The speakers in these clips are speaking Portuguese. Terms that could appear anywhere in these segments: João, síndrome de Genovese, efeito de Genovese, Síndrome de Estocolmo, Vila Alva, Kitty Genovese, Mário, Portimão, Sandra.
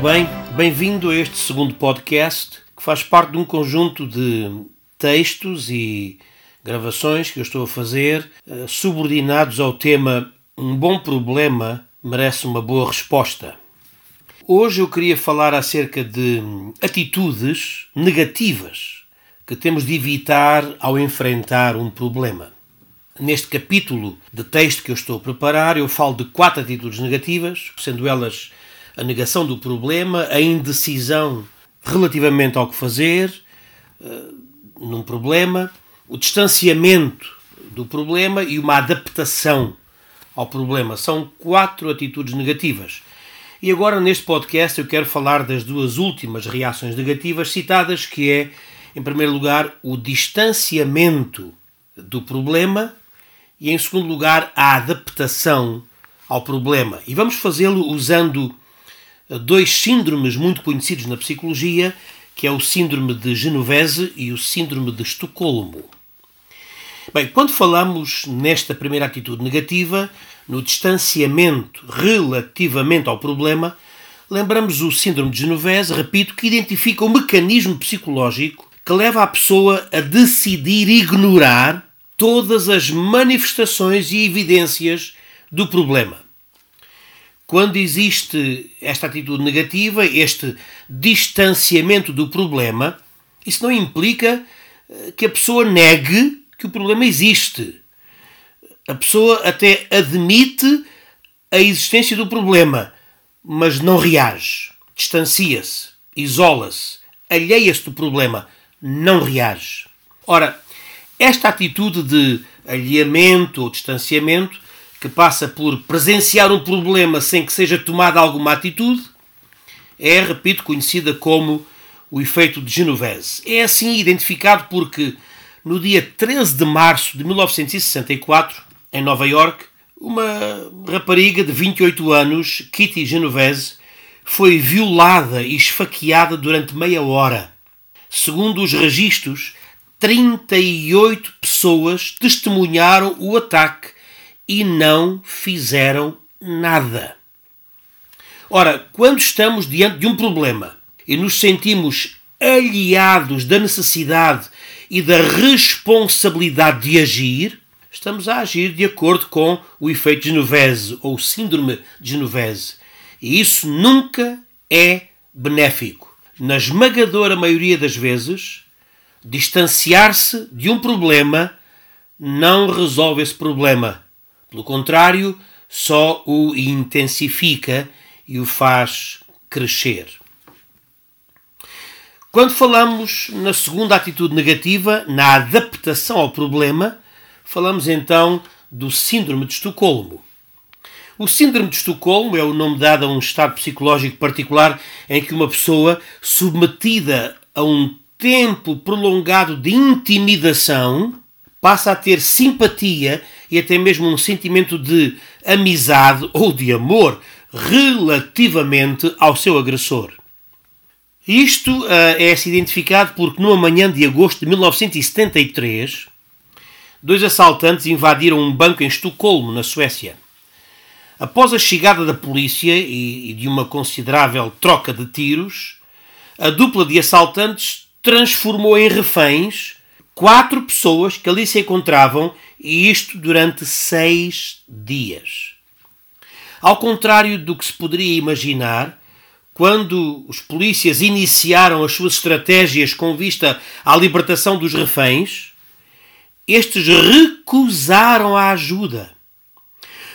bem, bem-vindo a este segundo podcast, que faz parte de um conjunto de textos e gravações que eu estou a fazer, subordinados ao tema "Um bom problema merece uma boa resposta". Hoje eu queria falar acerca de atitudes negativas que temos de evitar ao enfrentar um problema. Neste capítulo de texto que eu estou a preparar, eu falo de 4 atitudes negativas, sendo elas a negação do problema, a indecisão relativamente ao que fazer num problema, o distanciamento do problema e uma adaptação ao problema. São 4 atitudes negativas. E agora, neste podcast, eu quero falar das 2 últimas reações negativas citadas, que é, em primeiro lugar, o distanciamento do problema e, em segundo lugar, a adaptação ao problema. E vamos fazê-lo usando 2 síndromes muito conhecidos na psicologia, que é o síndrome de Genovese e o síndrome de Estocolmo. Bem, quando falamos nesta primeira atitude negativa, no distanciamento relativamente ao problema, lembramos o síndrome de Genovese, repito, que identifica o mecanismo psicológico que leva a pessoa a decidir ignorar todas as manifestações e evidências do problema. Quando existe esta atitude negativa, este distanciamento do problema, isso não implica que a pessoa negue que o problema existe. A pessoa até admite a existência do problema, mas não reage. Distancia-se, isola-se, alheia-se do problema, não reage. Ora, esta atitude de alheamento ou distanciamento, que passa por presenciar um problema sem que seja tomada alguma atitude, é, repito, conhecida como o efeito de Genovese. É assim identificado porque, no dia 13 de março de 1964, em Nova Iorque, uma rapariga de 28 anos, Kitty Genovese, foi violada e esfaqueada durante meia hora. Segundo os registros, 38 pessoas testemunharam o ataque e não fizeram nada. Ora, quando estamos diante de um problema e nos sentimos alheados da necessidade e da responsabilidade de agir, estamos a agir de acordo com o efeito de Genovese ou síndrome de Genovese. E isso nunca é benéfico. Na esmagadora maioria das vezes, distanciar-se de um problema não resolve esse problema. Pelo contrário, só o intensifica e o faz crescer. Quando falamos na segunda atitude negativa, na adaptação ao problema, falamos então do síndrome de Estocolmo. O síndrome de Estocolmo é o nome dado a um estado psicológico particular em que uma pessoa submetida a um tempo prolongado de intimidação passa a ter simpatia e até mesmo um sentimento de amizade ou de amor relativamente ao seu agressor. Isto é-se identificado porque, numa manhã de agosto de 1973, 2 assaltantes invadiram um banco em Estocolmo, na Suécia. Após a chegada da polícia e de uma considerável troca de tiros, a dupla de assaltantes transformou em reféns 4 pessoas que ali se encontravam, e isto durante 6 dias. Ao contrário do que se poderia imaginar, quando os polícias iniciaram as suas estratégias com vista à libertação dos reféns, estes recusaram a ajuda.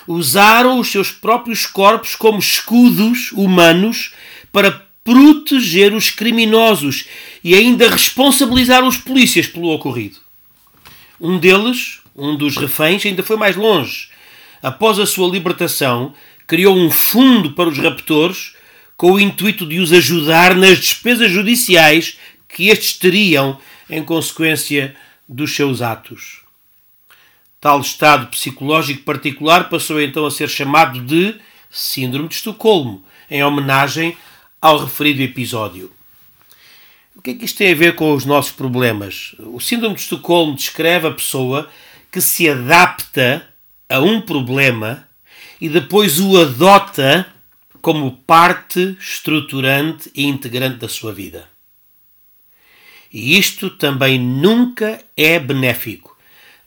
Usaram os seus próprios corpos como escudos humanos para proteger os criminosos e ainda responsabilizar os polícias pelo ocorrido. Um deles, um dos reféns, ainda foi mais longe. Após a sua libertação, criou um fundo para os raptores com o intuito de os ajudar nas despesas judiciais que estes teriam em consequência dos seus atos. Tal estado psicológico particular passou então a ser chamado de Síndrome de Estocolmo, em homenagem ao referido episódio. O que é que isto tem a ver com os nossos problemas? O síndrome de Estocolmo descreve a pessoa que se adapta a um problema e depois o adota como parte estruturante e integrante da sua vida. E isto também nunca é benéfico.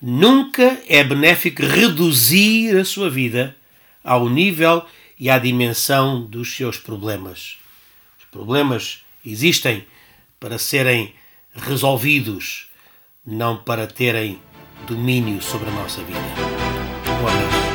Nunca é benéfico reduzir a sua vida ao nível e à dimensão dos seus problemas. Os problemas existem para serem resolvidos, não para terem domínio sobre a nossa vida. Boa noite.